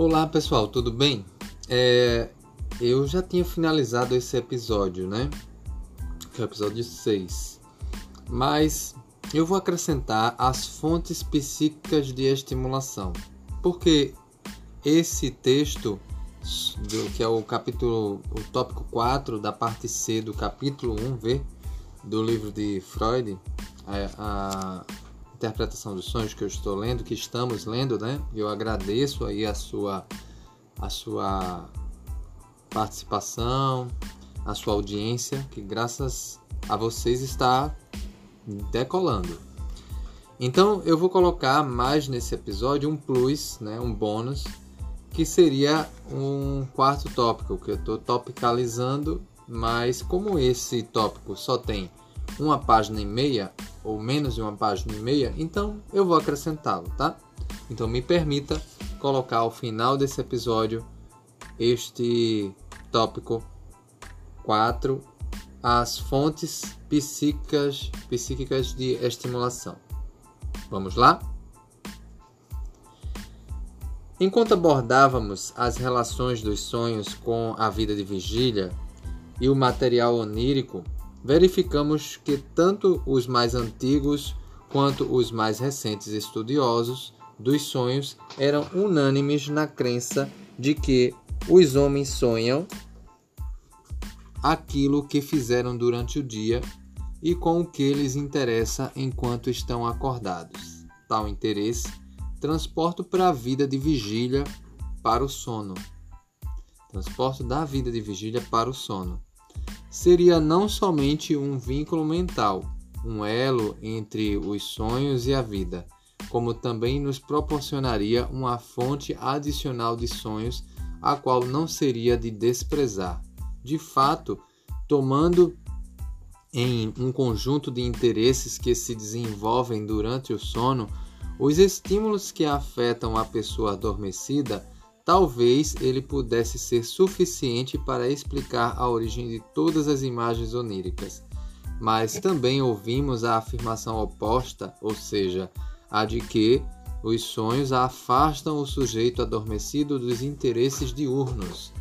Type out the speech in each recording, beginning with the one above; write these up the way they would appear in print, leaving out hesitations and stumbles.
Olá pessoal, tudo bem? Eu já tinha finalizado esse episódio, né? Que é o episódio 6. Mas eu vou acrescentar as fontes psíquicas de estimulação. Porque esse texto, que é o capítulo, o tópico 4 da parte C do capítulo 1V do livro de Freud, A Interpretação dos Sonhos, que eu estou lendo, que estamos lendo, né? Eu agradeço aí a sua participação, a sua audiência, que graças a vocês está decolando. Então eu vou colocar mais nesse episódio um plus, né? Um bônus, que seria um quarto tópico, que eu estou topicalizando, mas como esse tópico só tem uma página e meia, ou menos de uma página e meia, então eu vou acrescentá-lo, tá? Então me permita colocar ao final desse episódio este tópico 4, as fontes psíquicas de estimulação. Vamos lá? Enquanto abordávamos as relações dos sonhos com a vida de vigília e o material onírico, verificamos que tanto os mais antigos quanto os mais recentes estudiosos dos sonhos eram unânimes na crença de que os homens sonham aquilo que fizeram durante o dia e com o que lhes interessa enquanto estão acordados. Tal interesse Transporte da vida de vigília para o sono. Seria não somente um vínculo mental, um elo entre os sonhos e a vida, como também nos proporcionaria uma fonte adicional de sonhos, a qual não seria de desprezar. De fato, tomando em um conjunto de interesses que se desenvolvem durante o sono, os estímulos que afetam a pessoa adormecida, talvez ele pudesse ser suficiente para explicar a origem de todas as imagens oníricas. Mas também ouvimos a afirmação oposta, ou seja, a de que os sonhos afastam o sujeito adormecido dos interesses diurnos.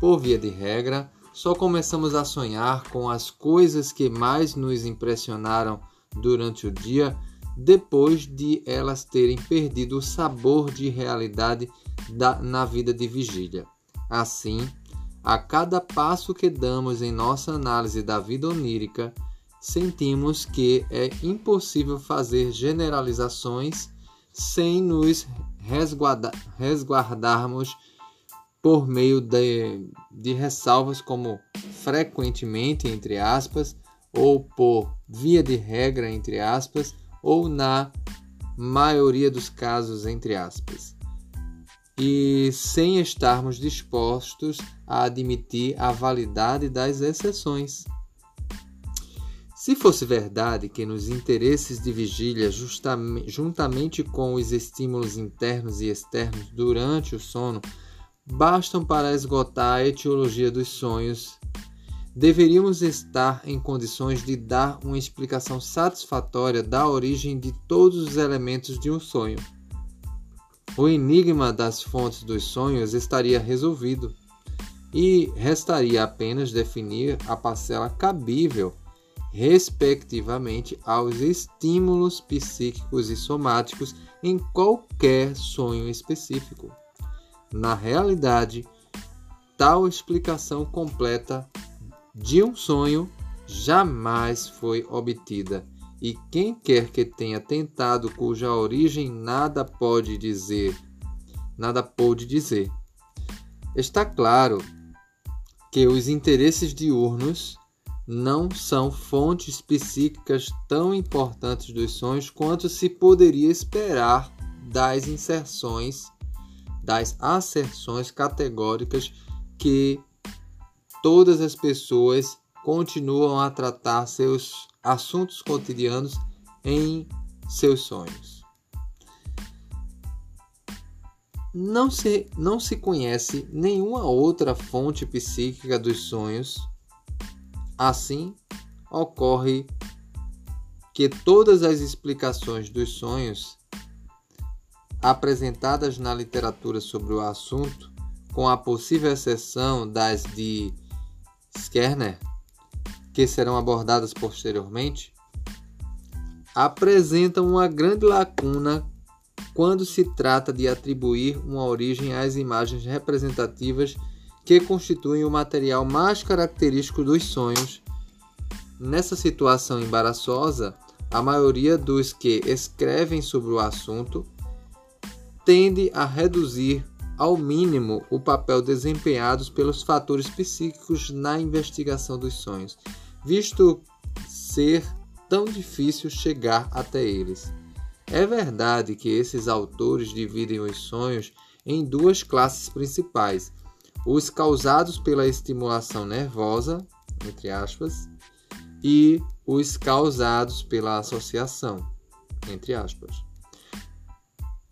Por via de regra, só começamos a sonhar com as coisas que mais nos impressionaram durante o dia, depois de elas terem perdido o sabor de realidade na vida de vigília. Assim, a cada passo que damos em nossa análise da vida onírica, sentimos que é impossível fazer generalizações sem nos resguardarmos por meio de ressalvas como frequentemente, entre aspas, ou por via de regra, entre aspas, ou na maioria dos casos, entre aspas, e sem estarmos dispostos a admitir a validade das exceções. Se fosse verdade que nos interesses de vigília, juntamente com os estímulos internos e externos durante o sono, bastam para esgotar a etiologia dos sonhos, deveríamos estar em condições de dar uma explicação satisfatória da origem de todos os elementos de um sonho. O enigma das fontes dos sonhos estaria resolvido, e restaria apenas definir a parcela cabível, respectivamente, aos estímulos psíquicos e somáticos em qualquer sonho específico. Na realidade, tal explicação completa de um sonho jamais foi obtida, e quem quer que tenha tentado, cuja origem nada pôde dizer. Está claro que os interesses diurnos não são fontes psíquicas tão importantes dos sonhos quanto se poderia esperar das asserções categóricas que todas as pessoas continuam a tratar seus assuntos cotidianos em seus sonhos. Não se conhece nenhuma outra fonte psíquica dos sonhos. Assim, ocorre que todas as explicações dos sonhos apresentadas na literatura sobre o assunto, com a possível exceção das de Scherner, que serão abordadas posteriormente, apresentam uma grande lacuna quando se trata de atribuir uma origem às imagens representativas que constituem o material mais característico dos sonhos. Nessa situação embaraçosa, a maioria dos que escrevem sobre o assunto tende a reduzir ao mínimo o papel desempenhado pelos fatores psíquicos na investigação dos sonhos, visto ser tão difícil chegar até eles. É verdade que esses autores dividem os sonhos em duas classes principais: os causados pela estimulação nervosa, entre aspas, e os causados pela associação, entre aspas,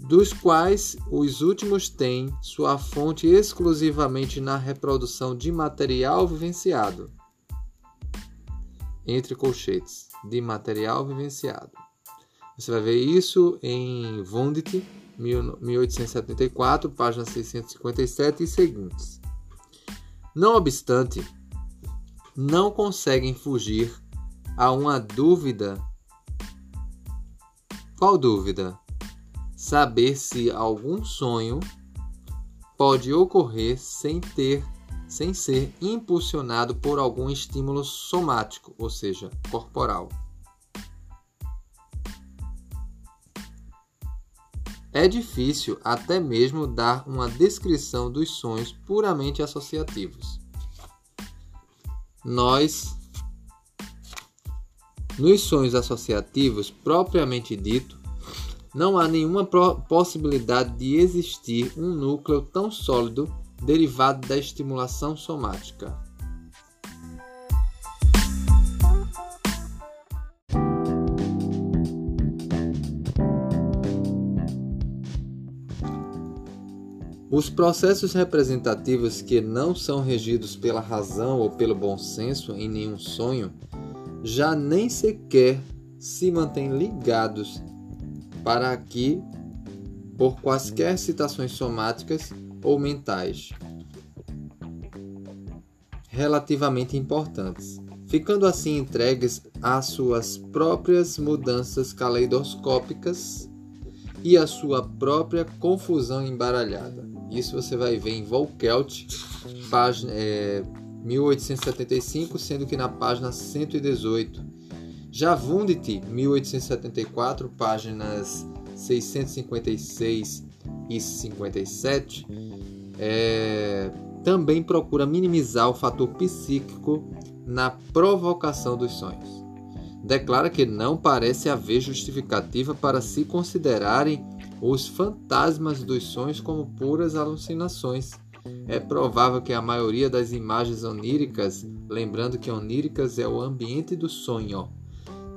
dos quais os últimos têm sua fonte exclusivamente na reprodução de material vivenciado, entre colchetes, de material vivenciado. Você vai ver isso em Vundity, 1874, página 657 e seguintes. Não obstante, não conseguem fugir a uma dúvida. Qual dúvida? Saber se algum sonho pode ocorrer sem ser impulsionado por algum estímulo somático, ou seja, corporal. É difícil até mesmo dar uma descrição dos sonhos puramente associativos. Nos sonhos associativos, propriamente dito, não há nenhuma possibilidade de existir um núcleo tão sólido derivado da estimulação somática. Os processos representativos que não são regidos pela razão ou pelo bom senso em nenhum sonho já nem sequer se mantêm ligados para aqui por quaisquer citações somáticas ou mentais relativamente importantes, ficando assim entregues às suas próprias mudanças caleidoscópicas e à sua própria confusão embaralhada. Isso você vai ver em Volkelti, página 1875, sendo que na página 118. Já Wundt, 1874, páginas 656 e 57, também procura minimizar o fator psíquico na provocação dos sonhos. Declara que não parece haver justificativa para se considerarem os fantasmas dos sonhos como puras alucinações. É provável que a maioria das imagens oníricas, lembrando que oníricas é o ambiente do sonho,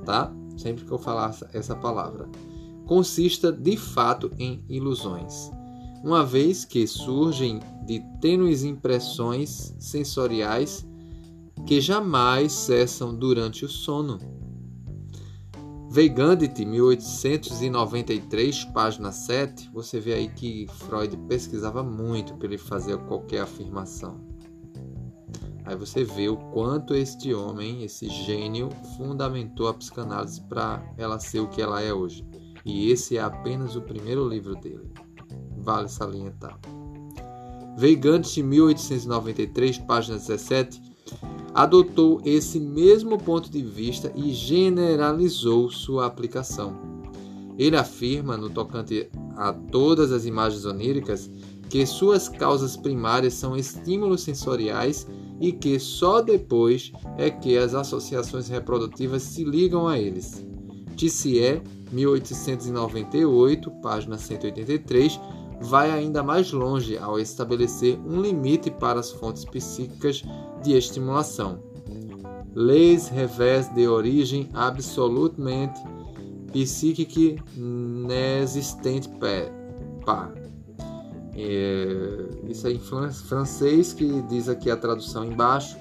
tá? Sempre que eu falar essa palavra, consista de fato em ilusões, uma vez que surgem de tênues impressões sensoriais que jamais cessam durante o sono. Weigand, 1893, página 7, você vê aí que Freud pesquisava muito para ele fazer qualquer afirmação. Aí você vê o quanto este homem, esse gênio, fundamentou a psicanálise para ela ser o que ela é hoje. E esse é apenas o primeiro livro dele. Vale salientar. Weigand, 1893, página 17, adotou esse mesmo ponto de vista e generalizou sua aplicação. Ele afirma, no tocante a todas as imagens oníricas, que suas causas primárias são estímulos sensoriais e que só depois é que as associações reprodutivas se ligam a eles. Tissié, 1898, página 183, vai ainda mais longe ao estabelecer um limite para as fontes psíquicas de estimulação. Leis revés de origem absolutamente psíquica inexistente. Isso é em francês, que diz aqui a tradução embaixo.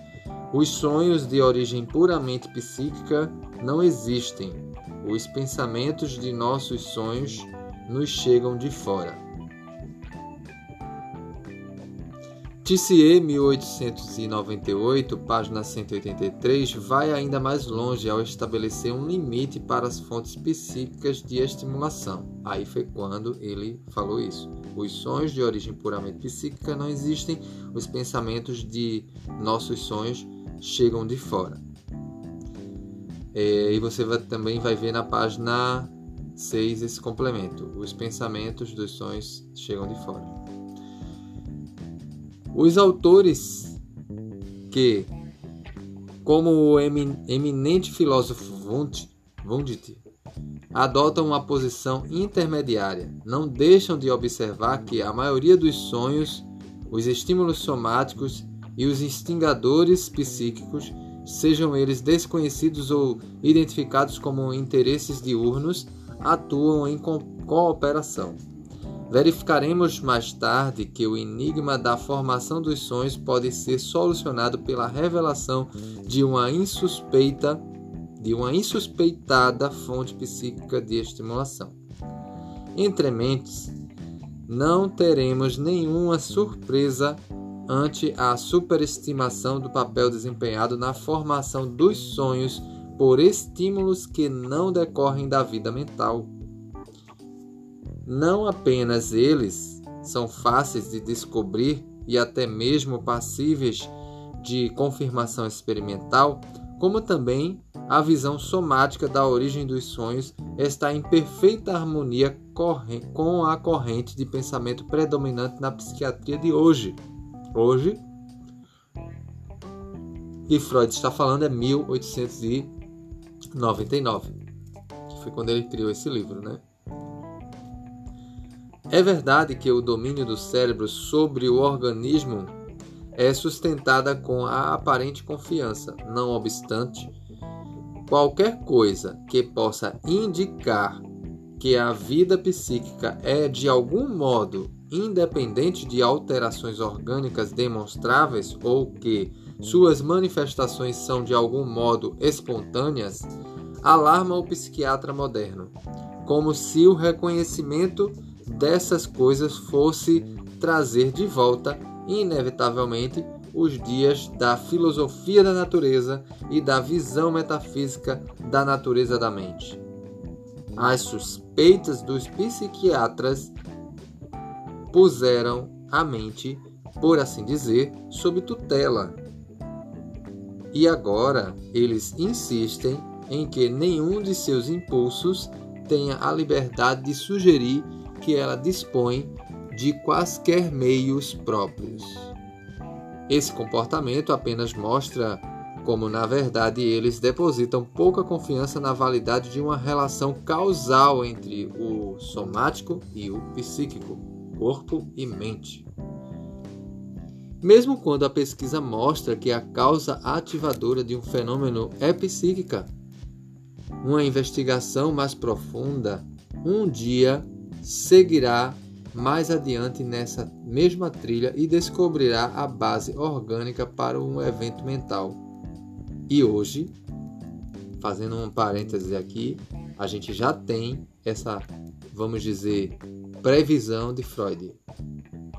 Os sonhos de origem puramente psíquica não existem. Os pensamentos de nossos sonhos nos chegam de fora. Tissié, 1898, página 183, vai ainda mais longe ao estabelecer um limite para as fontes psíquicas de estimulação. Aí foi quando ele falou isso. Os sonhos de origem puramente psíquica não existem, os pensamentos de nossos sonhos chegam de fora. E você também vai ver na página 6 esse complemento. Os pensamentos dos sonhos chegam de fora. Os autores que, como o eminente filósofo Vundity, adotam uma posição intermediária, não deixam de observar que a maioria dos sonhos, os estímulos somáticos e os instigadores psíquicos, sejam eles desconhecidos ou identificados como interesses diurnos, atuam em cooperação. Verificaremos mais tarde que o enigma da formação dos sonhos pode ser solucionado pela revelação de uma insuspeitada fonte psíquica de estimulação. Entrementes, não teremos nenhuma surpresa ante a superestimação do papel desempenhado na formação dos sonhos por estímulos que não decorrem da vida mental. Não apenas eles são fáceis de descobrir e até mesmo passíveis de confirmação experimental, como também a visão somática da origem dos sonhos está em perfeita harmonia com a corrente de pensamento predominante na psiquiatria de hoje. Hoje, que Freud está falando é 1899, que foi quando ele criou esse livro, né? É verdade que o domínio do cérebro sobre o organismo é sustentada com a aparente confiança. Não obstante, qualquer coisa que possa indicar que a vida psíquica é de algum modo independente de alterações orgânicas demonstráveis ou que suas manifestações são de algum modo espontâneas, alarma o psiquiatra moderno, como se o reconhecimento dessas coisas fosse trazer de volta, inevitavelmente, os dias da filosofia da natureza e da visão metafísica da natureza da mente. As suspeitas dos psiquiatras puseram a mente, por assim dizer, sob tutela. E agora eles insistem em que nenhum de seus impulsos tenha a liberdade de sugerir que ela dispõe de quaisquer meios próprios. Esse comportamento apenas mostra como, na verdade, eles depositam pouca confiança na validade de uma relação causal entre o somático e o psíquico, corpo e mente. Mesmo quando a pesquisa mostra que a causa ativadora de um fenômeno é psíquica, uma investigação mais profunda um dia seguirá mais adiante nessa mesma trilha e descobrirá a base orgânica para um evento mental. E hoje, fazendo um parêntese aqui, a gente já tem essa, vamos dizer, previsão de Freud.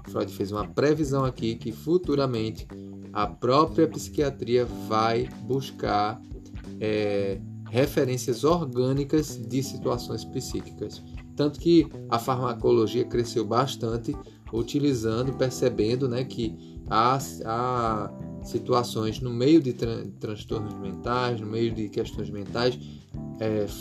Freud fez uma previsão aqui que futuramente a própria psiquiatria vai buscar referências orgânicas de situações psíquicas. Tanto que a farmacologia cresceu bastante, utilizando, percebendo, né, que há situações no meio de transtornos mentais, no meio de questões mentais,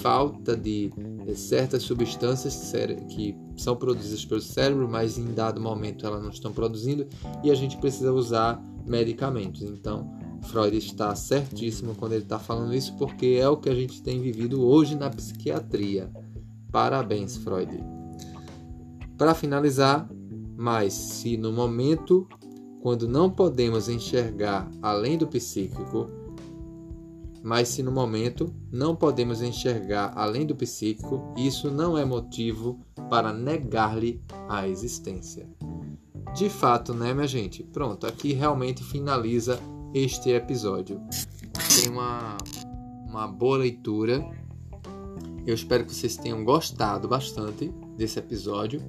falta de certas substâncias que são produzidas pelo cérebro, mas em dado momento elas não estão produzindo, e a gente precisa usar medicamentos. Então, Freud está certíssimo quando ele está falando isso, porque é o que a gente tem vivido hoje na psiquiatria. Parabéns, Freud. Para finalizar, mas se no momento, quando não podemos enxergar além do psíquico, isso não é motivo para negar-lhe a existência. De fato, né, minha gente? Pronto, aqui realmente finaliza este episódio. Tem uma boa leitura. Eu espero que vocês tenham gostado bastante desse episódio,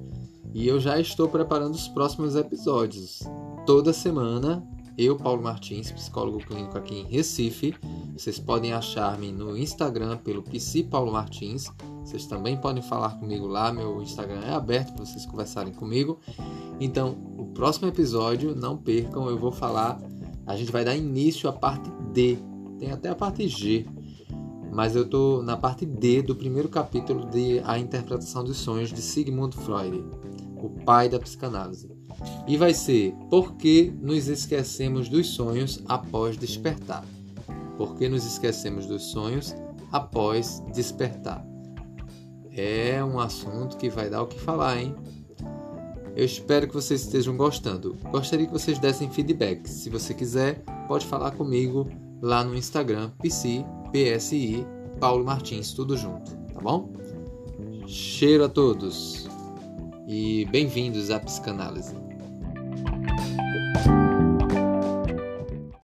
e eu já estou preparando os próximos episódios. Toda semana, eu, Paulo Martins, psicólogo clínico aqui em Recife, vocês podem achar-me no Instagram pelo PsiPauloMartins, vocês também podem falar comigo lá, meu Instagram é aberto para vocês conversarem comigo. Então, o próximo episódio, não percam, eu vou falar, a gente vai dar início à parte D, tem até a parte G, mas eu estou na parte D do primeiro capítulo de A Interpretação dos Sonhos, de Sigmund Freud, o pai da psicanálise. E vai ser: por que nos esquecemos dos sonhos após despertar? Por que nos esquecemos dos sonhos após despertar? É um assunto que vai dar o que falar, hein? Eu espero que vocês estejam gostando. Gostaria que vocês dessem feedback. Se você quiser, pode falar comigo lá no Instagram, PSI, Paulo Martins, tudo junto, tá bom? Cheiro a todos e bem-vindos à psicanálise.